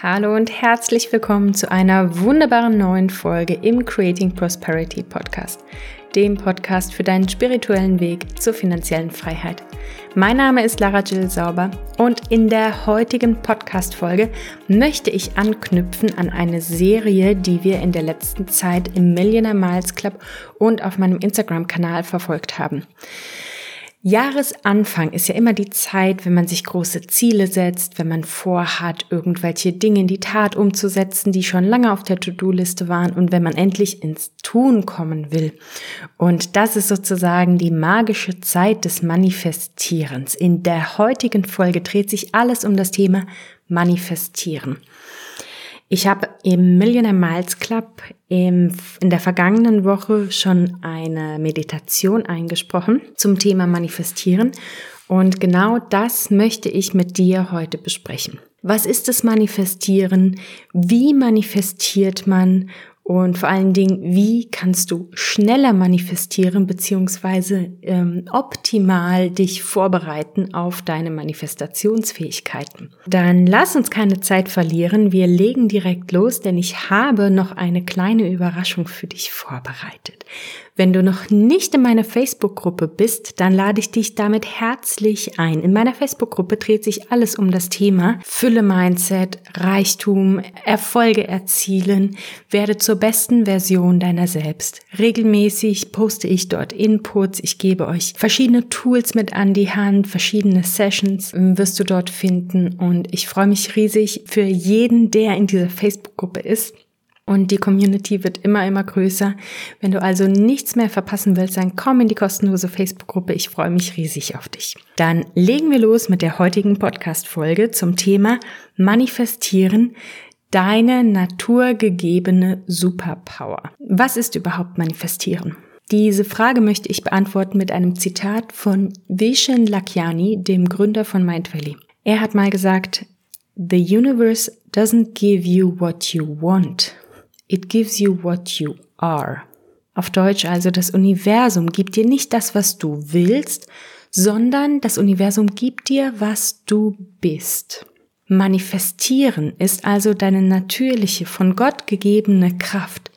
Hallo und herzlich willkommen zu einer wunderbaren neuen Folge im Creating Prosperity Podcast, dem Podcast für deinen spirituellen Weg zur finanziellen Freiheit. Mein Name ist Lara Jill Sauber und in der heutigen Podcast-Folge möchte ich anknüpfen an eine Serie, die wir in der letzten Zeit im Millionaire Miles Club und auf meinem Instagram-Kanal verfolgt haben. Jahresanfang ist ja immer die Zeit, wenn man sich große Ziele setzt, wenn man vorhat, irgendwelche Dinge in die Tat umzusetzen, die schon lange auf der To-Do-Liste waren und wenn man endlich ins Tun kommen will. Und das ist sozusagen die magische Zeit des Manifestierens. In der heutigen Folge dreht sich alles um das Thema Manifestieren. Ich habe im Millionaire Miles Club in der vergangenen Woche schon eine Meditation eingesprochen zum Thema Manifestieren und genau das möchte ich mit dir heute besprechen. Was ist das Manifestieren? Wie manifestiert man? Und vor allen Dingen, wie kannst du schneller manifestieren bzw. optimal dich vorbereiten auf deine Manifestationsfähigkeiten? Dann lass uns keine Zeit verlieren, wir legen direkt los, denn ich habe noch eine kleine Überraschung für dich vorbereitet. Wenn du noch nicht in meiner Facebook-Gruppe bist, dann lade ich dich damit herzlich ein. In meiner Facebook-Gruppe dreht sich alles um das Thema Fülle-Mindset, Reichtum, Erfolge erzielen, werde zur besten Version deiner selbst. Regelmäßig poste ich dort Inputs, ich gebe euch verschiedene Tools mit an die Hand, verschiedene Sessions wirst du dort finden und ich freue mich riesig für jeden, der in dieser Facebook-Gruppe ist. Und die Community wird immer größer. Wenn du also nichts mehr verpassen willst, dann komm in die kostenlose Facebook-Gruppe. Ich freue mich riesig auf dich. Dann legen wir los mit der heutigen Podcast-Folge zum Thema Manifestieren, deine naturgegebene Superpower. Was ist überhaupt Manifestieren? Diese Frage möchte ich beantworten mit einem Zitat von Vishen Lakhiani, dem Gründer von Mindvalley. Er hat mal gesagt, "The universe doesn't give you what you want. It gives you what you are." Auf Deutsch also, das Universum gibt dir nicht das, was du willst, sondern das Universum gibt dir, was du bist. Manifestieren ist also deine natürliche, von Gott gegebene Kraft,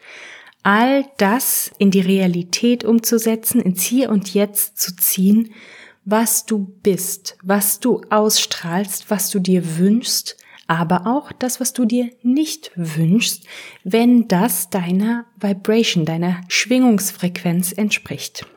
all das in die Realität umzusetzen, ins Hier und Jetzt zu ziehen, was du bist, was du ausstrahlst, was du dir wünschst, aber auch das, was du dir nicht wünschst, wenn das deiner Vibration, deiner Schwingungsfrequenz entspricht.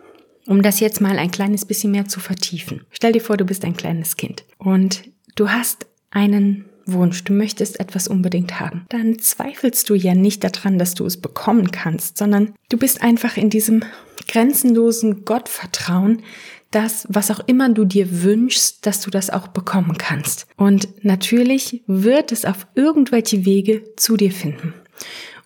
Um das jetzt mal ein kleines bisschen mehr zu vertiefen. Stell dir vor, du bist ein kleines Kind und du hast einen Wunsch, du möchtest etwas unbedingt haben. Dann zweifelst du ja nicht daran, dass du es bekommen kannst, sondern du bist einfach in diesem grenzenlosen Gottvertrauen, dass, was auch immer du dir wünschst, dass du das auch bekommen kannst. Und natürlich wird es auf irgendwelche Wege zu dir finden.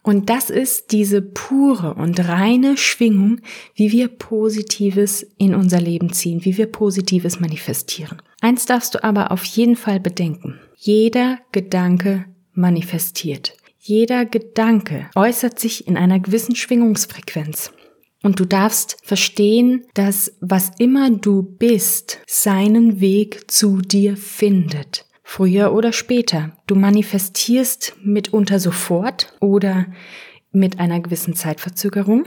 Und das ist diese pure und reine Schwingung, wie wir Positives in unser Leben ziehen, wie wir Positives manifestieren. Eins darfst du aber auf jeden Fall bedenken. Jeder Gedanke manifestiert. Jeder Gedanke äußert sich in einer gewissen Schwingungsfrequenz. Und du darfst verstehen, dass was immer du bist, seinen Weg zu dir findet. Früher oder später. Du manifestierst mitunter sofort oder mit einer gewissen Zeitverzögerung.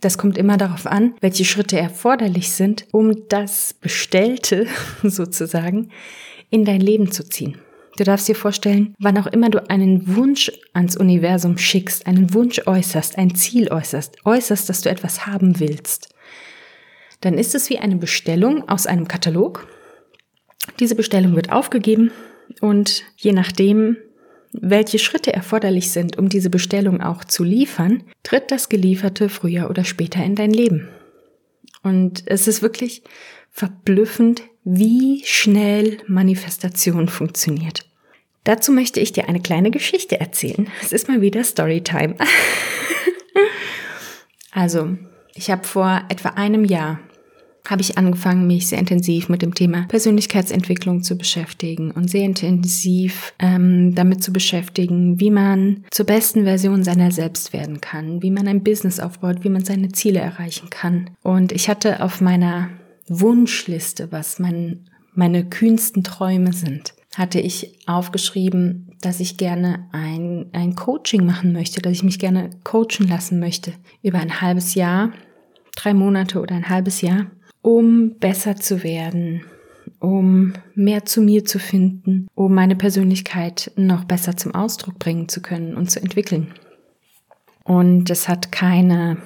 Das kommt immer darauf an, welche Schritte erforderlich sind, um das Bestellte sozusagen in dein Leben zu ziehen. Du darfst dir vorstellen, wann auch immer du einen Wunsch ans Universum schickst, einen Wunsch äußerst, ein Ziel äußerst, dass du etwas haben willst, dann ist es wie eine Bestellung aus einem Katalog. Diese Bestellung wird aufgegeben und je nachdem, welche Schritte erforderlich sind, um diese Bestellung auch zu liefern, tritt das Gelieferte früher oder später in dein Leben. Und es ist wirklich verblüffend, wie schnell Manifestation funktioniert. Dazu möchte ich dir eine kleine Geschichte erzählen. Es ist mal wieder Storytime. Also, ich habe vor etwa einem Jahr angefangen, mich sehr intensiv mit dem Thema Persönlichkeitsentwicklung zu beschäftigen und sehr intensiv damit zu beschäftigen, wie man zur besten Version seiner selbst werden kann, wie man ein Business aufbaut, wie man seine Ziele erreichen kann. Und ich hatte auf meiner Wunschliste, was meine kühnsten Träume sind, hatte ich aufgeschrieben, dass ich gerne ein Coaching machen möchte, dass ich mich gerne coachen lassen möchte über ein halbes Jahr, 3 Monate oder ein halbes Jahr, um besser zu werden, um mehr zu mir zu finden, um meine Persönlichkeit noch besser zum Ausdruck bringen zu können und zu entwickeln. Und es hat keine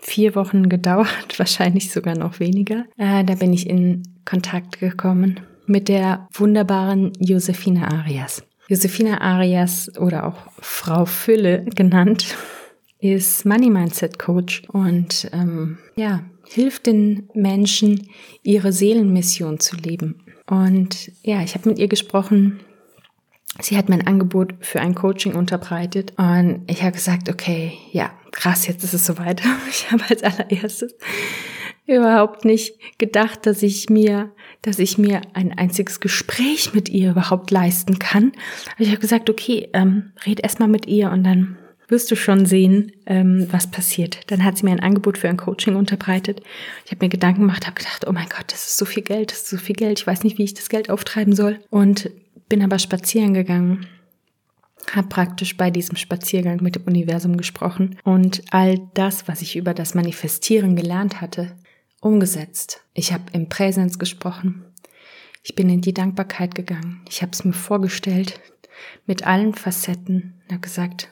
4 Wochen gedauert, wahrscheinlich sogar noch weniger. Da bin ich in Kontakt gekommen mit der wunderbaren Josefina Arias. Josefina Arias, oder auch Frau Fülle genannt, ist Money Mindset Coach und hilft den Menschen, ihre Seelenmission zu leben. Und ja, ich habe mit ihr gesprochen. Sie hat mein Angebot für ein Coaching unterbreitet und ich habe gesagt, okay, ja, krass, jetzt ist es soweit. Ich habe als allererstes überhaupt nicht gedacht, dass ich mir ein einziges Gespräch mit ihr überhaupt leisten kann. Aber ich habe gesagt, okay, red erstmal mit ihr und dann wirst du schon sehen, was passiert. Dann hat sie mir ein Angebot für ein Coaching unterbreitet. Ich habe mir Gedanken gemacht, habe gedacht, oh mein Gott, das ist so viel Geld. Ich weiß nicht, wie ich das Geld auftreiben soll. Und bin aber spazieren gegangen, habe praktisch bei diesem Spaziergang mit dem Universum gesprochen und all das, was ich über das Manifestieren gelernt hatte, umgesetzt. Ich habe im Präsens gesprochen, ich bin in die Dankbarkeit gegangen, ich habe es mir vorgestellt mit allen Facetten und habe gesagt,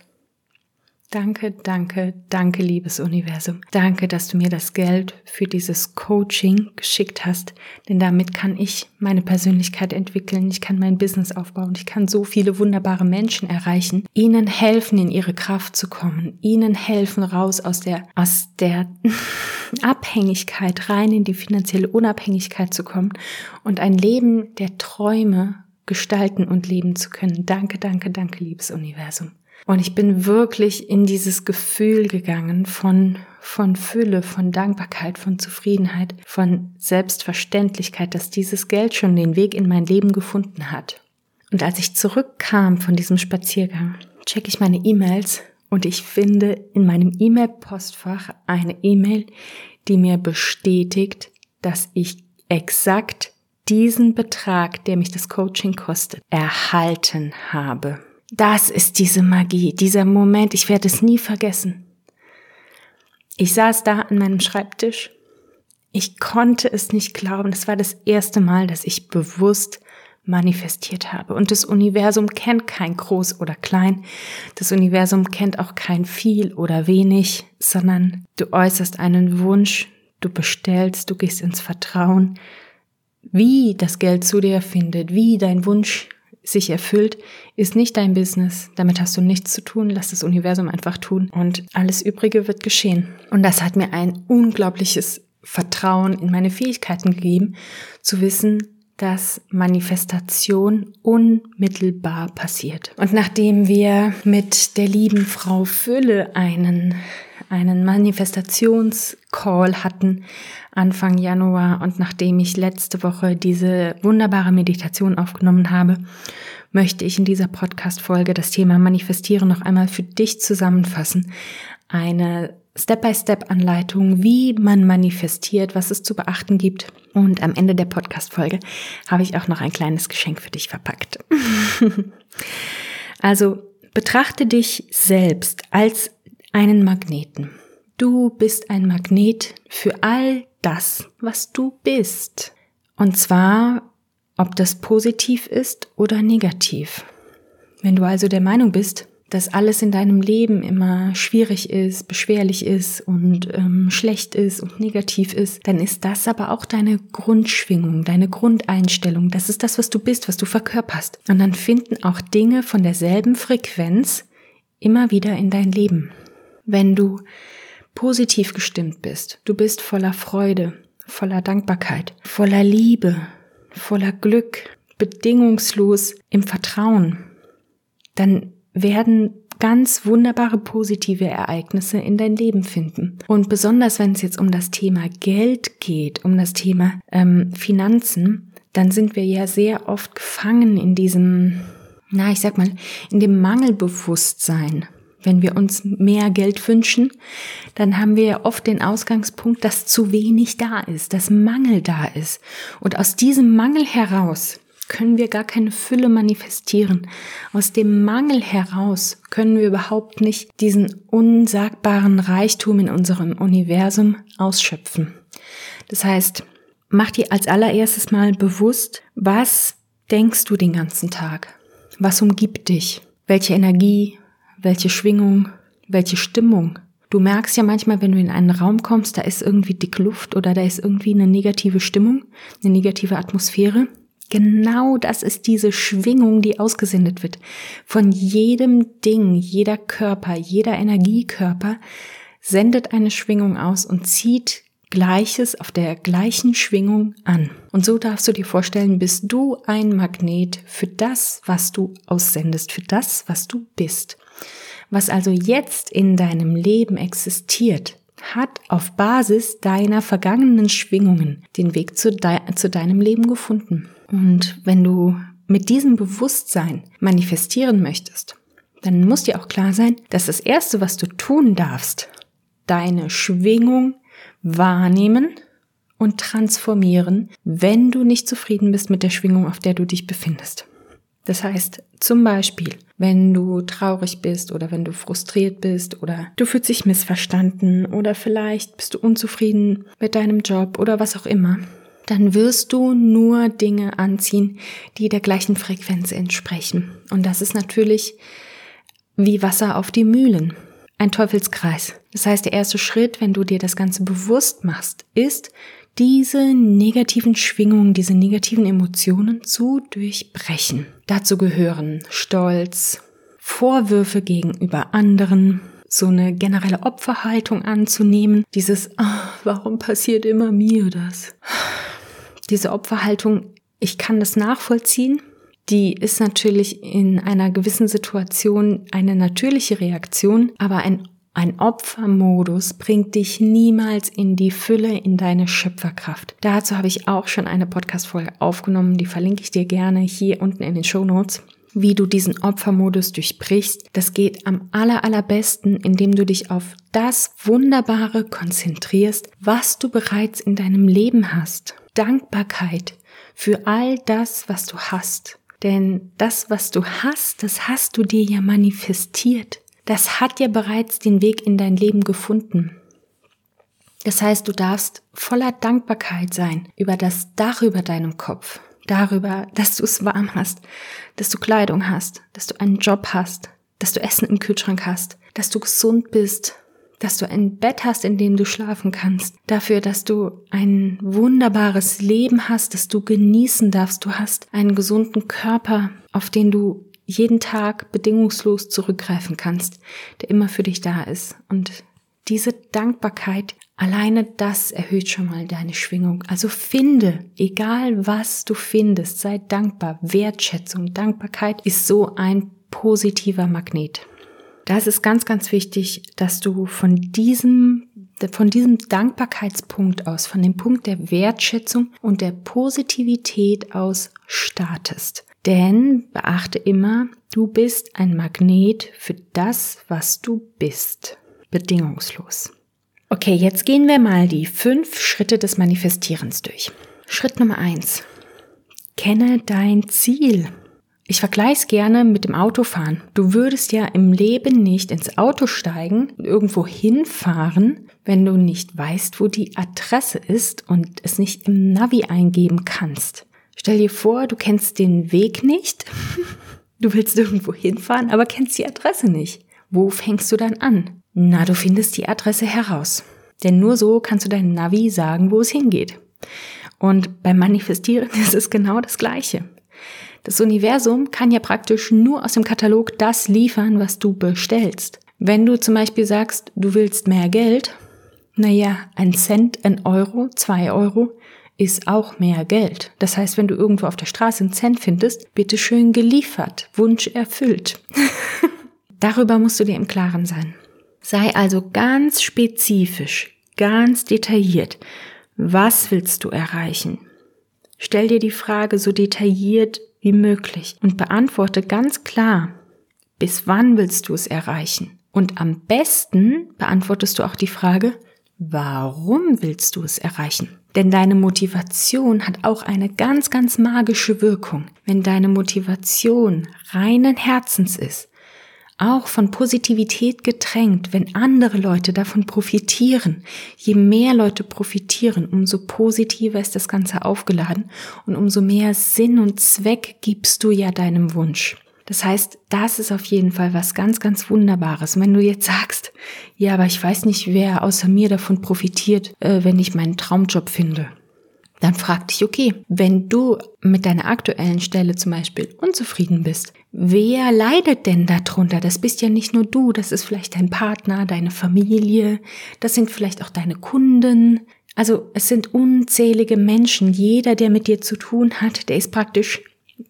danke, danke, danke, liebes Universum. Danke, dass du mir das Geld für dieses Coaching geschickt hast, denn damit kann ich meine Persönlichkeit entwickeln, ich kann mein Business aufbauen, ich kann so viele wunderbare Menschen erreichen, ihnen helfen, in ihre Kraft zu kommen, ihnen helfen, raus aus der Abhängigkeit, rein in die finanzielle Unabhängigkeit zu kommen und ein Leben der Träume gestalten und leben zu können. Danke, danke, danke, liebes Universum. Und ich bin wirklich in dieses Gefühl gegangen von Fülle, von Dankbarkeit, von Zufriedenheit, von Selbstverständlichkeit, dass dieses Geld schon den Weg in mein Leben gefunden hat. Und als ich zurückkam von diesem Spaziergang, checke ich meine E-Mails und ich finde in meinem E-Mail-Postfach eine E-Mail, die mir bestätigt, dass ich exakt diesen Betrag, der mich das Coaching kostet, erhalten habe. Das ist diese Magie, dieser Moment, ich werde es nie vergessen. Ich saß da an meinem Schreibtisch, ich konnte es nicht glauben, es war das erste Mal, dass ich bewusst manifestiert habe. Und das Universum kennt kein groß oder klein, das Universum kennt auch kein viel oder wenig, sondern du äußerst einen Wunsch, du bestellst, du gehst ins Vertrauen, wie das Geld zu dir findet, wie dein Wunsch sich erfüllt, ist nicht dein Business. Damit hast du nichts zu tun. Lass das Universum einfach tun und alles Übrige wird geschehen. Und das hat mir ein unglaubliches Vertrauen in meine Fähigkeiten gegeben, zu wissen, dass Manifestation unmittelbar passiert. Und nachdem wir mit der lieben Frau Fülle einen Manifestationscall hatten Anfang Januar und nachdem ich letzte Woche diese wunderbare Meditation aufgenommen habe, möchte ich in dieser Podcast-Folge das Thema Manifestieren noch einmal für dich zusammenfassen. Eine Step-by-Step-Anleitung, wie man manifestiert, was es zu beachten gibt. Und am Ende der Podcast-Folge habe ich auch noch ein kleines Geschenk für dich verpackt. Also betrachte dich selbst als einen Magneten. Du bist ein Magnet für all das, was du bist. Und zwar, ob das positiv ist oder negativ. Wenn du also der Meinung bist, dass alles in deinem Leben immer schwierig ist, beschwerlich ist und schlecht ist und negativ ist, dann ist das aber auch deine Grundschwingung, deine Grundeinstellung. Das ist das, was du bist, was du verkörperst. Und dann finden auch Dinge von derselben Frequenz immer wieder in dein Leben. Wenn du positiv gestimmt bist, du bist voller Freude, voller Dankbarkeit, voller Liebe, voller Glück, bedingungslos im Vertrauen, dann werden ganz wunderbare positive Ereignisse in dein Leben finden. Und besonders wenn es jetzt um das Thema Geld geht, um das Thema Finanzen, dann sind wir ja sehr oft gefangen in diesem, in dem Mangelbewusstsein. Wenn wir uns mehr Geld wünschen, dann haben wir ja oft den Ausgangspunkt, dass zu wenig da ist, dass Mangel da ist. Und aus diesem Mangel heraus können wir gar keine Fülle manifestieren. Aus dem Mangel heraus können wir überhaupt nicht diesen unsagbaren Reichtum in unserem Universum ausschöpfen. Das heißt, mach dir als allererstes mal bewusst, was denkst du den ganzen Tag? Was umgibt dich? Welche Energie, welche Schwingung, welche Stimmung? Du merkst ja manchmal, wenn du in einen Raum kommst, da ist irgendwie dicke Luft oder da ist irgendwie eine negative Stimmung, eine negative Atmosphäre. Genau das ist diese Schwingung, die ausgesendet wird. Von jedem Ding, jeder Körper, jeder Energiekörper sendet eine Schwingung aus und zieht Gleiches auf der gleichen Schwingung an. Und so darfst du dir vorstellen, bist du ein Magnet für das, was du aussendest, für das, was du bist. Was also jetzt in deinem Leben existiert, hat auf Basis deiner vergangenen Schwingungen den Weg zu deinem Leben gefunden. Und wenn du mit diesem Bewusstsein manifestieren möchtest, dann muss dir auch klar sein, dass das Erste, was du tun darfst, deine Schwingung wahrnehmen und transformieren, wenn du nicht zufrieden bist mit der Schwingung, auf der du dich befindest. Das heißt, zum Beispiel, wenn du traurig bist oder wenn du frustriert bist oder du fühlst dich missverstanden oder vielleicht bist du unzufrieden mit deinem Job oder was auch immer, dann wirst du nur Dinge anziehen, die der gleichen Frequenz entsprechen. Und das ist natürlich wie Wasser auf die Mühlen. Ein Teufelskreis. Das heißt, der erste Schritt, wenn du dir das Ganze bewusst machst, ist, diese negativen Schwingungen, diese negativen Emotionen zu durchbrechen. Dazu gehören Stolz, Vorwürfe gegenüber anderen, so eine generelle Opferhaltung anzunehmen, dieses warum passiert immer mir das? Diese Opferhaltung, ich kann das nachvollziehen, die ist natürlich in einer gewissen Situation eine natürliche Reaktion, aber ein Opfermodus bringt dich niemals in die Fülle, in deine Schöpferkraft. Dazu habe ich auch schon eine Podcast-Folge aufgenommen, die verlinke ich dir gerne hier unten in den Shownotes, wie du diesen Opfermodus durchbrichst. Das geht am allerbesten, indem du dich auf das Wunderbare konzentrierst, was du bereits in deinem Leben hast. Dankbarkeit für all das, was du hast. Denn das, was du hast, das hast du dir ja manifestiert. Das hat ja bereits den Weg in dein Leben gefunden. Das heißt, du darfst voller Dankbarkeit sein über das Dach über deinem Kopf, darüber, dass du es warm hast, dass du Kleidung hast, dass du einen Job hast, dass du Essen im Kühlschrank hast, dass du gesund bist, dass du ein Bett hast, in dem du schlafen kannst, dafür, dass du ein wunderbares Leben hast, das du genießen darfst. Du hast einen gesunden Körper, auf den du jeden Tag bedingungslos zurückgreifen kannst, der immer für dich da ist. Und diese Dankbarkeit, alleine das erhöht schon mal deine Schwingung. Also finde, egal was du findest, sei dankbar. Wertschätzung, Dankbarkeit ist so ein positiver Magnet. Das ist ganz, ganz wichtig, dass du von diesem Dankbarkeitspunkt aus, von dem Punkt der Wertschätzung und der Positivität aus startest. Denn beachte immer, du bist ein Magnet für das, was du bist. Bedingungslos. Okay, jetzt gehen wir mal die 5 Schritte des Manifestierens durch. Schritt Nummer 1. Kenne dein Ziel. Ich vergleiche es gerne mit dem Autofahren. Du würdest ja im Leben nicht ins Auto steigen und irgendwo hinfahren, wenn du nicht weißt, wo die Adresse ist und es nicht im Navi eingeben kannst. Stell dir vor, du kennst den Weg nicht, du willst irgendwo hinfahren, aber kennst die Adresse nicht. Wo fängst du dann an? Na, du findest die Adresse heraus. Denn nur so kannst du deinem Navi sagen, wo es hingeht. Und beim Manifestieren ist es genau das Gleiche. Das Universum kann ja praktisch nur aus dem Katalog das liefern, was du bestellst. Wenn du zum Beispiel sagst, du willst mehr Geld, naja, 1 Cent, 1 Euro, 2 Euro, ist auch mehr Geld. Das heißt, wenn du irgendwo auf der Straße 1 Cent findest, bitteschön geliefert, Wunsch erfüllt. Darüber musst du dir im Klaren sein. Sei also ganz spezifisch, ganz detailliert. Was willst du erreichen? Stell dir die Frage so detailliert wie möglich und beantworte ganz klar, bis wann willst du es erreichen? Und am besten beantwortest du auch die Frage, warum willst du es erreichen? Denn deine Motivation hat auch eine ganz, ganz magische Wirkung. Wenn deine Motivation reinen Herzens ist, auch von Positivität getränkt, wenn andere Leute davon profitieren, je mehr Leute profitieren, umso positiver ist das Ganze aufgeladen und umso mehr Sinn und Zweck gibst du ja deinem Wunsch. Das heißt, das ist auf jeden Fall was ganz, ganz Wunderbares. Wenn du jetzt sagst, ja, aber ich weiß nicht, wer außer mir davon profitiert, wenn ich meinen Traumjob finde, dann frag dich, okay, wenn du mit deiner aktuellen Stelle zum Beispiel unzufrieden bist, wer leidet denn darunter? Das bist ja nicht nur du, das ist vielleicht dein Partner, deine Familie, das sind vielleicht auch deine Kunden. Also es sind unzählige Menschen. Jeder, der mit dir zu tun hat, der ist praktisch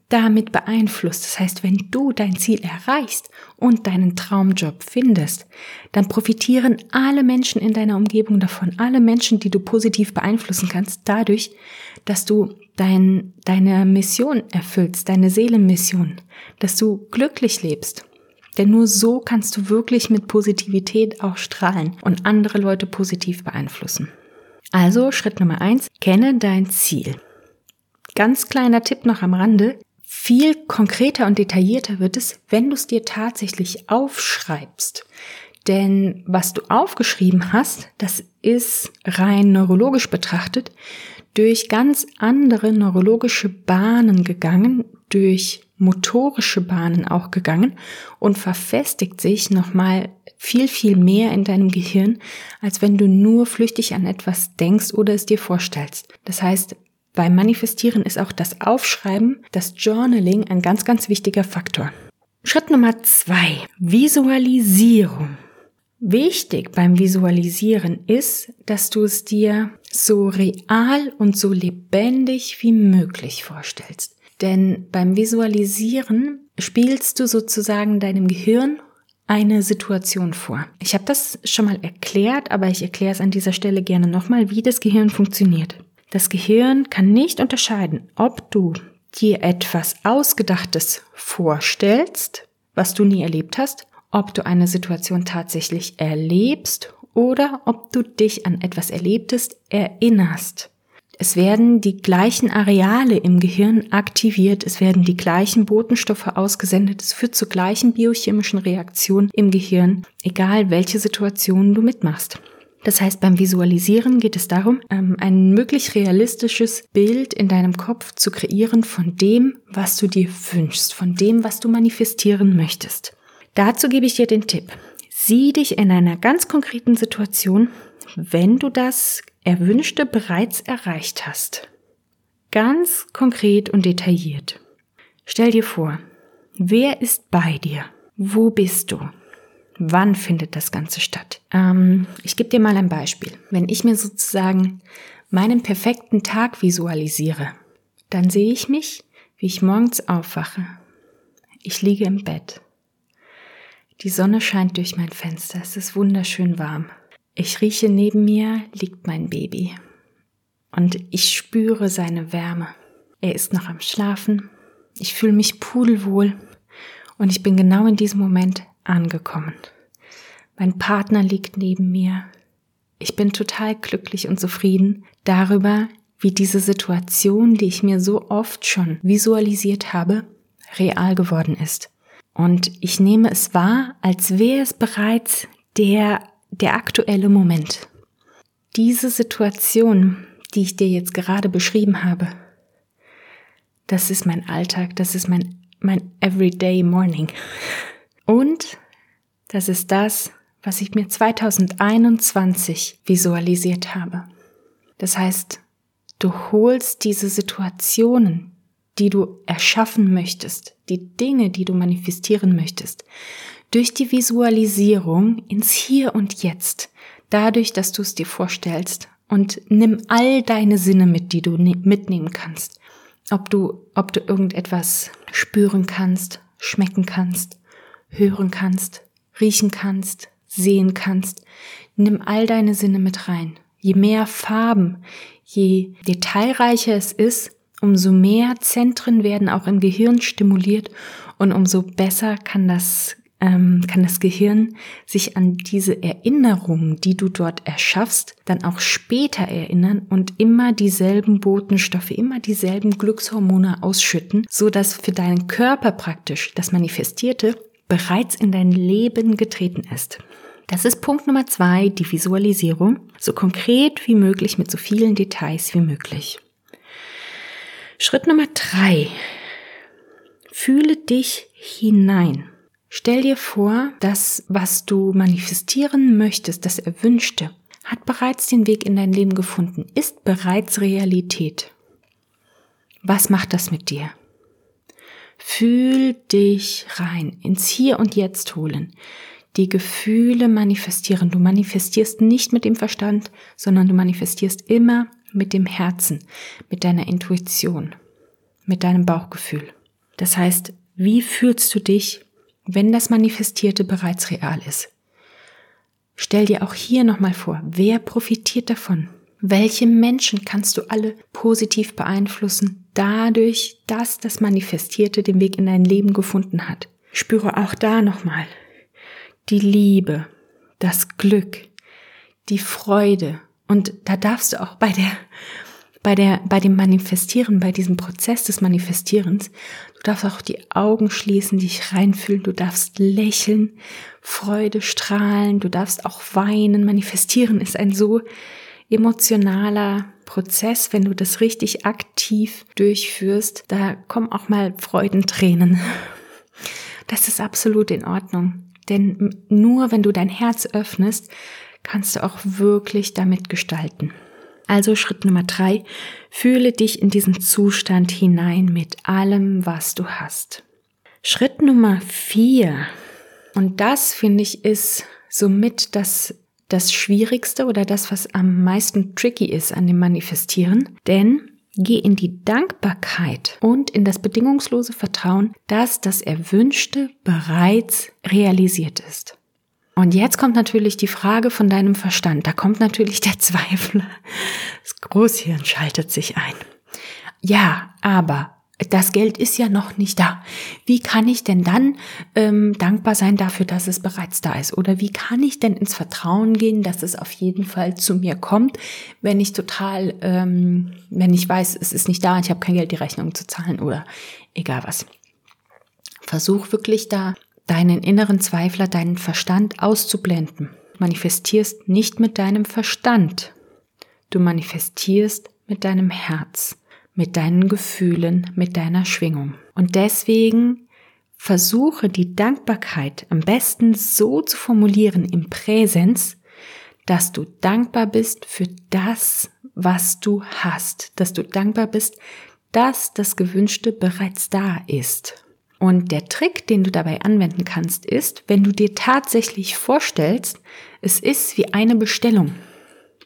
damit beeinflusst. Das heißt, wenn du dein Ziel erreichst und deinen Traumjob findest, dann profitieren alle Menschen in deiner Umgebung davon, alle Menschen, die du positiv beeinflussen kannst, dadurch, dass du deine Mission erfüllst, deine Seelenmission, dass du glücklich lebst. Denn nur so kannst du wirklich mit Positivität auch strahlen und andere Leute positiv beeinflussen. Also Schritt Nummer 1, kenne dein Ziel. Ganz kleiner Tipp noch am Rande. Viel konkreter und detaillierter wird es, wenn du es dir tatsächlich aufschreibst. Denn was du aufgeschrieben hast, das ist rein neurologisch betrachtet durch ganz andere neurologische Bahnen gegangen, durch motorische Bahnen auch gegangen und verfestigt sich nochmal viel, viel mehr in deinem Gehirn, als wenn du nur flüchtig an etwas denkst oder es dir vorstellst. Das heißt, beim Manifestieren ist auch das Aufschreiben, das Journaling ein ganz, ganz wichtiger Faktor. Schritt Nummer 2, Visualisierung. Wichtig beim Visualisieren ist, dass du es dir so real und so lebendig wie möglich vorstellst. Denn beim Visualisieren spielst du sozusagen deinem Gehirn eine Situation vor. Ich habe das schon mal erklärt, aber ich erkläre es an dieser Stelle gerne nochmal, wie das Gehirn funktioniert. Das Gehirn kann nicht unterscheiden, ob du dir etwas Ausgedachtes vorstellst, was du nie erlebt hast, ob du eine Situation tatsächlich erlebst oder ob du dich an etwas Erlebtes erinnerst. Es werden die gleichen Areale im Gehirn aktiviert, es werden die gleichen Botenstoffe ausgesendet, es führt zu gleichen biochemischen Reaktionen im Gehirn, egal welche Situation du mitmachst. Das heißt, beim Visualisieren geht es darum, ein möglichst realistisches Bild in deinem Kopf zu kreieren von dem, was du dir wünschst, von dem, was du manifestieren möchtest. Dazu gebe ich dir den Tipp. Sieh dich in einer ganz konkreten Situation, wenn du das Erwünschte bereits erreicht hast. Ganz konkret und detailliert. Stell dir vor, wer ist bei dir? Wo bist du? Wann findet das Ganze statt? Ich gebe dir mal ein Beispiel. Wenn ich mir sozusagen meinen perfekten Tag visualisiere, dann sehe ich mich, wie ich morgens aufwache. Ich liege im Bett. Die Sonne scheint durch mein Fenster. Es ist wunderschön warm. Ich rieche, neben mir liegt mein Baby. Und ich spüre seine Wärme. Er ist noch am Schlafen. Ich fühle mich pudelwohl. Und ich bin genau in diesem Moment angekommen. Mein Partner liegt neben mir. Ich bin total glücklich und zufrieden darüber, wie diese Situation, die ich mir so oft schon visualisiert habe, real geworden ist. Und ich nehme es wahr, als wäre es bereits der aktuelle Moment. Diese Situation, die ich dir jetzt gerade beschrieben habe, das ist mein Alltag, das ist mein Everyday Morning. Und das ist das, was ich mir 2021 visualisiert habe. Das heißt, du holst diese Situationen, die du erschaffen möchtest, die Dinge, die du manifestieren möchtest, durch die Visualisierung ins Hier und Jetzt, dadurch, dass du es dir vorstellst, und nimm all deine Sinne mit, die du mitnehmen kannst. Ob du irgendetwas spüren kannst, schmecken kannst, hören kannst, riechen kannst, sehen kannst. Nimm all deine Sinne mit rein. Je mehr Farben, je detailreicher es ist, umso mehr Zentren werden auch im Gehirn stimuliert und umso besser kann das kann das Gehirn sich an diese Erinnerungen, die du dort erschaffst, dann auch später erinnern und immer dieselben Botenstoffe, immer dieselben Glückshormone ausschütten, so dass für deinen Körper praktisch das Manifestierte bereits in dein Leben getreten ist. Das ist Punkt Nummer 2, die Visualisierung, so konkret wie möglich mit so vielen Details wie möglich. Schritt Nummer 3, fühle dich hinein. Stell dir vor, das, was du manifestieren möchtest, das Erwünschte, hat bereits den Weg in dein Leben gefunden, ist bereits Realität. Was macht das mit dir? Fühl dich rein, ins Hier und Jetzt holen. Die Gefühle manifestieren. Du manifestierst nicht mit dem Verstand, sondern du manifestierst immer mit dem Herzen, mit deiner Intuition, mit deinem Bauchgefühl. Das heißt, wie fühlst du dich, wenn das Manifestierte bereits real ist? Stell dir auch hier nochmal vor, wer profitiert davon? Welche Menschen kannst du alle positiv beeinflussen, dadurch, dass das Manifestierte den Weg in dein Leben gefunden hat? Spüre auch da nochmal die Liebe, das Glück, die Freude. Und da darfst du auch bei dem Manifestieren, bei diesem Prozess des Manifestierens, du darfst auch die Augen schließen, dich reinfühlen, du darfst lächeln, Freude strahlen, du darfst auch weinen. Manifestieren ist ein so emotionaler Prozess, wenn du das richtig aktiv durchführst, da kommen auch mal Freudentränen. Das ist absolut in Ordnung, denn nur wenn du dein Herz öffnest, kannst du auch wirklich damit gestalten. Also Schritt Nummer 3, fühle dich in diesen Zustand hinein mit allem, was du hast. Schritt Nummer 4, und das finde ich ist somit das Schwierigste oder das, was am meisten tricky ist an dem Manifestieren, denn geh in die Dankbarkeit und in das bedingungslose Vertrauen, dass das Erwünschte bereits realisiert ist. Und jetzt kommt natürlich die Frage von deinem Verstand. Da kommt natürlich der Zweifler. Das Großhirn schaltet sich ein. Ja, aber das Geld ist ja noch nicht da. Wie kann ich denn dann dankbar sein dafür, dass es bereits da ist? Oder wie kann ich denn ins Vertrauen gehen, dass es auf jeden Fall zu mir kommt, wenn ich weiß, es ist nicht da und ich habe kein Geld, die Rechnung zu zahlen oder egal was. Versuch wirklich da deinen inneren Zweifler, deinen Verstand auszublenden. Du manifestierst nicht mit deinem Verstand. Du manifestierst mit deinem Herz, mit deinen Gefühlen, mit deiner Schwingung. Und deswegen versuche die Dankbarkeit am besten so zu formulieren im Präsens, dass du dankbar bist für das, was du hast. Dass du dankbar bist, dass das Gewünschte bereits da ist. Und der Trick, den du dabei anwenden kannst, ist, wenn du dir tatsächlich vorstellst, es ist wie eine Bestellung.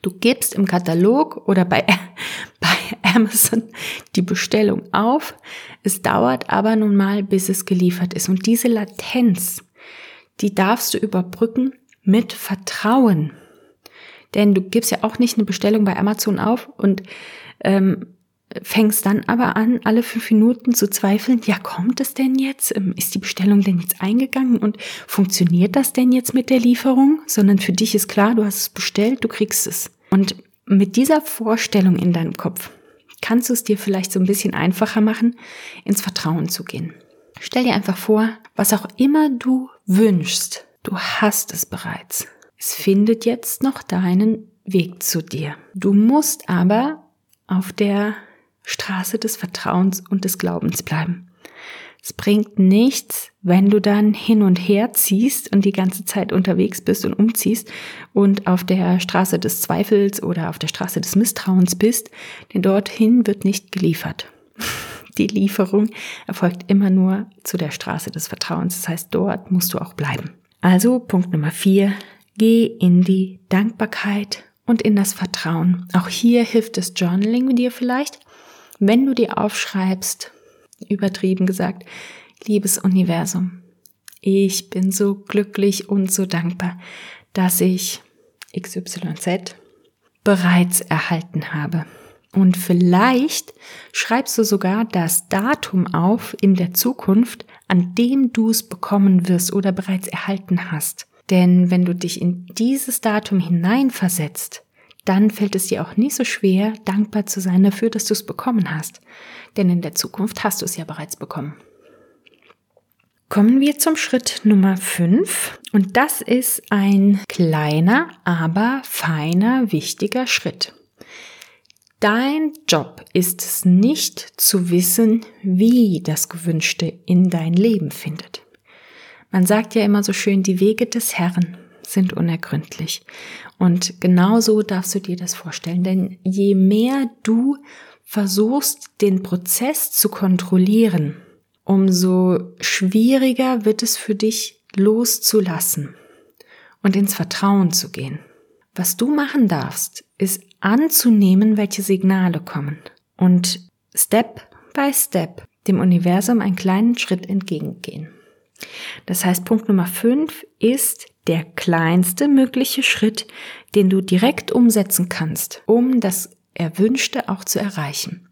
Du gibst im Katalog oder bei Amazon die Bestellung auf. Es dauert aber nun mal, bis es geliefert ist. Und diese Latenz, die darfst du überbrücken mit Vertrauen. Denn du gibst ja auch nicht eine Bestellung bei Amazon auf und fängst dann aber an, alle 5 Minuten zu zweifeln, ja, kommt es denn jetzt? Ist die Bestellung denn jetzt eingegangen und funktioniert das denn jetzt mit der Lieferung? Sondern für dich ist klar, du hast es bestellt, du kriegst es. Und mit dieser Vorstellung in deinem Kopf kannst du es dir vielleicht so ein bisschen einfacher machen, ins Vertrauen zu gehen. Stell dir einfach vor, was auch immer du wünschst, du hast es bereits. Es findet jetzt noch deinen Weg zu dir. Du musst aber auf der Straße des Vertrauens und des Glaubens bleiben. Es bringt nichts, wenn du dann hin und her ziehst und die ganze Zeit unterwegs bist und umziehst und auf der Straße des Zweifels oder auf der Straße des Misstrauens bist, denn dorthin wird nicht geliefert. Die Lieferung erfolgt immer nur zu der Straße des Vertrauens, das heißt, dort musst du auch bleiben. Also Punkt Nummer 4, geh in die Dankbarkeit und in das Vertrauen. Auch hier hilft das Journaling dir vielleicht, wenn du dir aufschreibst, übertrieben gesagt, liebes Universum, ich bin so glücklich und so dankbar, dass ich XYZ bereits erhalten habe. Und vielleicht schreibst du sogar das Datum auf in der Zukunft, an dem du es bekommen wirst oder bereits erhalten hast. Denn wenn du dich in dieses Datum hineinversetzt, dann fällt es dir auch nicht so schwer, dankbar zu sein dafür, dass du es bekommen hast. Denn in der Zukunft hast du es ja bereits bekommen. Kommen wir zum Schritt Nummer 5. Und das ist ein kleiner, aber feiner, wichtiger Schritt. Dein Job ist es nicht zu wissen, wie das Gewünschte in dein Leben findet. Man sagt ja immer so schön, die Wege des Herrn sind unergründlich. Und genauso darfst du dir das vorstellen, denn je mehr du versuchst, den Prozess zu kontrollieren, umso schwieriger wird es für dich loszulassen und ins Vertrauen zu gehen. Was du machen darfst, ist anzunehmen, welche Signale kommen und Step by Step dem Universum einen kleinen Schritt entgegengehen. Das heißt, Punkt Nummer 5 ist der kleinste mögliche Schritt, den du direkt umsetzen kannst, um das Erwünschte auch zu erreichen.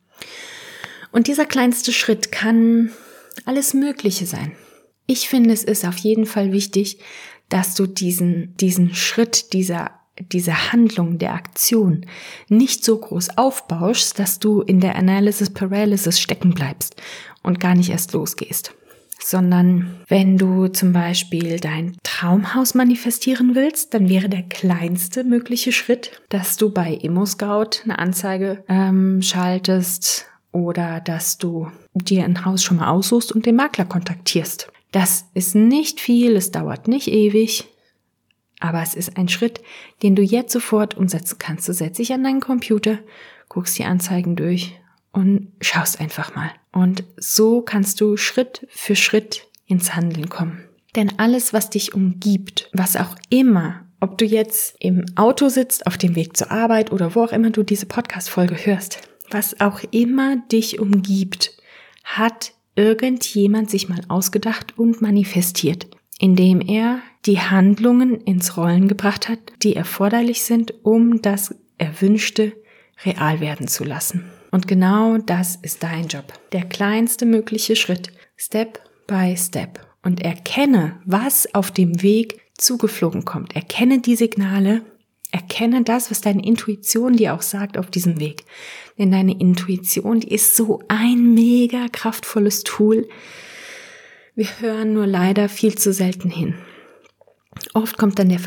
Und dieser kleinste Schritt kann alles Mögliche sein. Ich finde, es ist auf jeden Fall wichtig, dass du diesen Schritt, diese Handlung der Aktion nicht so groß aufbauschst, dass du in der Analysis Paralysis stecken bleibst und gar nicht erst losgehst. Sondern wenn du zum Beispiel dein Traumhaus manifestieren willst, dann wäre der kleinste mögliche Schritt, dass du bei ImmoScout eine Anzeige schaltest oder dass du dir ein Haus schon mal aussuchst und den Makler kontaktierst. Das ist nicht viel, es dauert nicht ewig. Aber es ist ein Schritt, den du jetzt sofort umsetzen kannst. Du setzt dich an deinen Computer, guckst die Anzeigen durch und schaust einfach mal. Und so kannst du Schritt für Schritt ins Handeln kommen. Denn alles, was dich umgibt, was auch immer, ob du jetzt im Auto sitzt, auf dem Weg zur Arbeit oder wo auch immer du diese Podcast-Folge hörst, was auch immer dich umgibt, hat irgendjemand sich mal ausgedacht und manifestiert, indem er die Handlungen ins Rollen gebracht hat, die erforderlich sind, um das Erwünschte real werden zu lassen. Und genau das ist dein Job. Der kleinste mögliche Schritt, Step by Step. Und erkenne, was auf dem Weg zugeflogen kommt. Erkenne die Signale, erkenne das, was deine Intuition dir auch sagt auf diesem Weg. Denn deine Intuition, die ist so ein mega kraftvolles Tool. Wir hören nur leider viel zu selten hin. Oft kommt dann der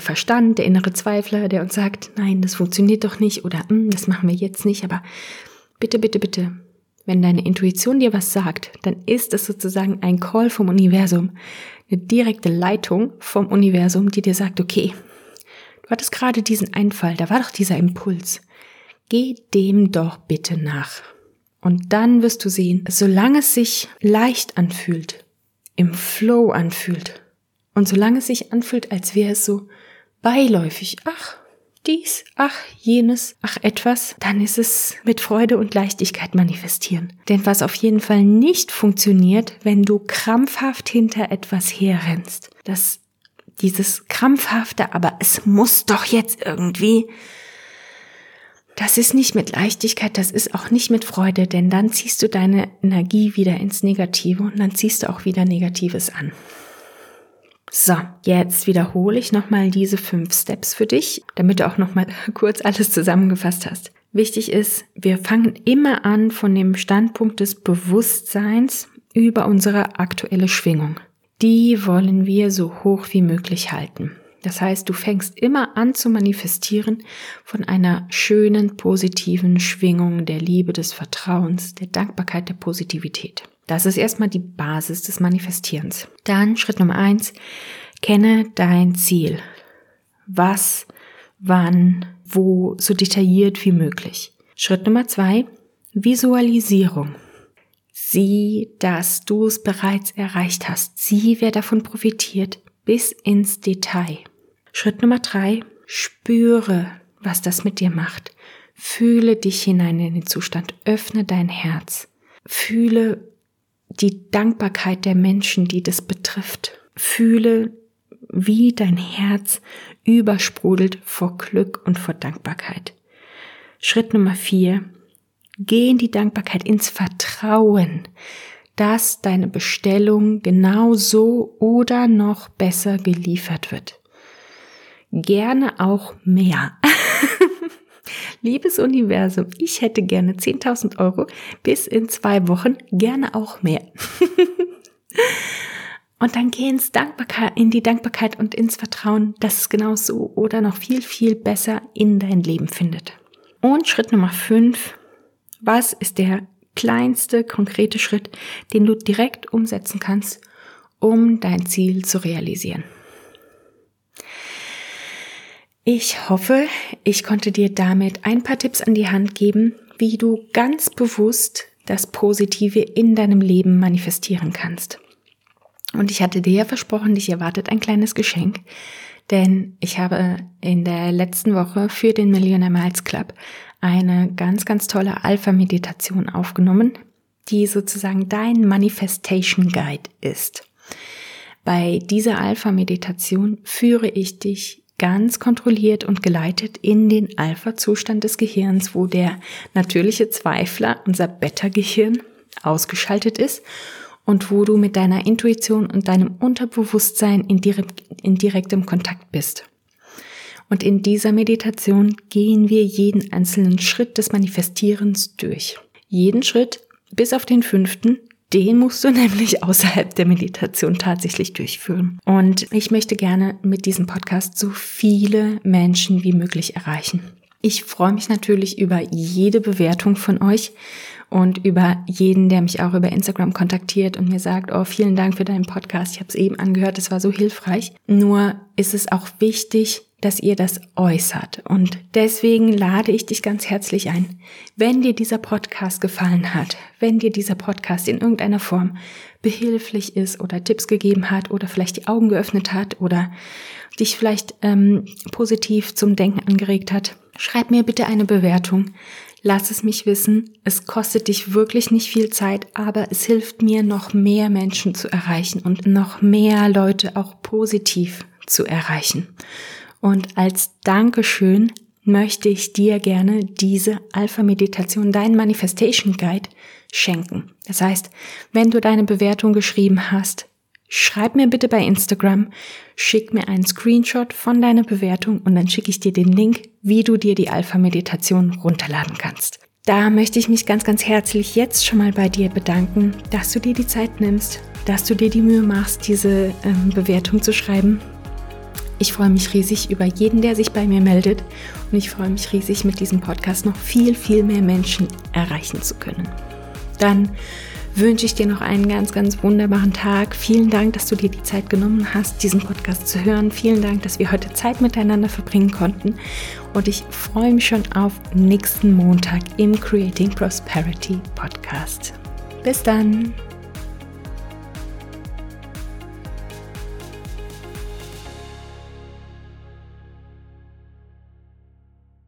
Verstand, der innere Zweifler, der uns sagt, nein, das funktioniert doch nicht oder das machen wir jetzt nicht. Aber bitte, bitte, bitte, wenn deine Intuition dir was sagt, dann ist es sozusagen ein Call vom Universum, eine direkte Leitung vom Universum, die dir sagt, okay, du hattest gerade diesen Einfall, da war doch dieser Impuls. Geh dem doch bitte nach. Und dann wirst du sehen, solange es sich leicht anfühlt, im Flow anfühlt, und solange es sich anfühlt, als wäre es so beiläufig, ach dies, ach jenes, ach etwas, dann ist es mit Freude und Leichtigkeit manifestieren. Denn was auf jeden Fall nicht funktioniert, wenn du krampfhaft hinter etwas herrennst, dass dieses krampfhafte, aber es muss doch jetzt irgendwie, das ist nicht mit Leichtigkeit, das ist auch nicht mit Freude, denn dann ziehst du deine Energie wieder ins Negative und dann ziehst du auch wieder Negatives an. So, jetzt wiederhole ich nochmal diese 5 Steps für dich, damit du auch nochmal kurz alles zusammengefasst hast. Wichtig ist, wir fangen immer an von dem Standpunkt des Bewusstseins über unsere aktuelle Schwingung. Die wollen wir so hoch wie möglich halten. Das heißt, du fängst immer an zu manifestieren von einer schönen, positiven Schwingung der Liebe, des Vertrauens, der Dankbarkeit, der Positivität. Das ist erstmal die Basis des Manifestierens. Dann Schritt Nummer 1, kenne dein Ziel. Was, wann, wo, so detailliert wie möglich. Schritt Nummer 2, Visualisierung. Sieh, dass du es bereits erreicht hast. Sieh, wer davon profitiert, bis ins Detail. Schritt Nummer 3, spüre, was das mit dir macht. Fühle dich hinein in den Zustand. Öffne dein Herz. Fühle die Dankbarkeit der Menschen, die das betrifft. Fühle, wie dein Herz übersprudelt vor Glück und vor Dankbarkeit. Schritt Nummer 4. Geh in die Dankbarkeit, ins Vertrauen, dass deine Bestellung genauso oder noch besser geliefert wird. Gerne auch mehr. Liebes Universum, ich hätte gerne 10.000 Euro bis in 2 Wochen, gerne auch mehr. Und dann geh in die Dankbarkeit und ins Vertrauen, dass es genau so oder noch viel, viel besser in dein Leben findet. Und Schritt Nummer 5, was ist der kleinste konkrete Schritt, den du direkt umsetzen kannst, um dein Ziel zu realisieren? Ich hoffe, ich konnte dir damit ein paar Tipps an die Hand geben, wie du ganz bewusst das Positive in deinem Leben manifestieren kannst. Und ich hatte dir ja versprochen, dich erwartet ein kleines Geschenk, denn ich habe in der letzten Woche für den Millionaire Miles Club eine ganz, ganz tolle Alpha-Meditation aufgenommen, die sozusagen dein Manifestation Guide ist. Bei dieser Alpha-Meditation führe ich dich ganz kontrolliert und geleitet in den Alpha-Zustand des Gehirns, wo der natürliche Zweifler, unser Beta-Gehirn, ausgeschaltet ist und wo du mit deiner Intuition und deinem Unterbewusstsein in direktem Kontakt bist. Und in dieser Meditation gehen wir jeden einzelnen Schritt des Manifestierens durch. Jeden Schritt bis auf den 5., den musst du nämlich außerhalb der Meditation tatsächlich durchführen. Und ich möchte gerne mit diesem Podcast so viele Menschen wie möglich erreichen. Ich freue mich natürlich über jede Bewertung von euch und über jeden, der mich auch über Instagram kontaktiert und mir sagt, oh, vielen Dank für deinen Podcast, ich habe es eben angehört, es war so hilfreich. Nur ist es auch wichtig, dass ihr das äußert. Und deswegen lade ich dich ganz herzlich ein. Wenn dir dieser Podcast gefallen hat, wenn dir dieser Podcast in irgendeiner Form behilflich ist oder Tipps gegeben hat oder vielleicht die Augen geöffnet hat oder dich vielleicht positiv zum Denken angeregt hat, schreib mir bitte eine Bewertung. Lass es mich wissen. Es kostet dich wirklich nicht viel Zeit, aber es hilft mir, noch mehr Menschen zu erreichen und noch mehr Leute auch positiv zu erreichen. Und als Dankeschön möchte ich dir gerne diese Alpha-Meditation, dein Manifestation Guide, schenken. Das heißt, wenn du deine Bewertung geschrieben hast, schreib mir bitte bei Instagram, schick mir einen Screenshot von deiner Bewertung und dann schicke ich dir den Link, wie du dir die Alpha-Meditation runterladen kannst. Da möchte ich mich ganz, ganz herzlich jetzt schon mal bei dir bedanken, dass du dir die Zeit nimmst, dass du dir die Mühe machst, diese Bewertung zu schreiben. Ich freue mich riesig über jeden, der sich bei mir meldet, und ich freue mich riesig, mit diesem Podcast noch viel, viel mehr Menschen erreichen zu können. Dann wünsche ich dir noch einen ganz, ganz wunderbaren Tag. Vielen Dank, dass du dir die Zeit genommen hast, diesen Podcast zu hören. Vielen Dank, dass wir heute Zeit miteinander verbringen konnten, und ich freue mich schon auf nächsten Montag im Creating Prosperity Podcast. Bis dann!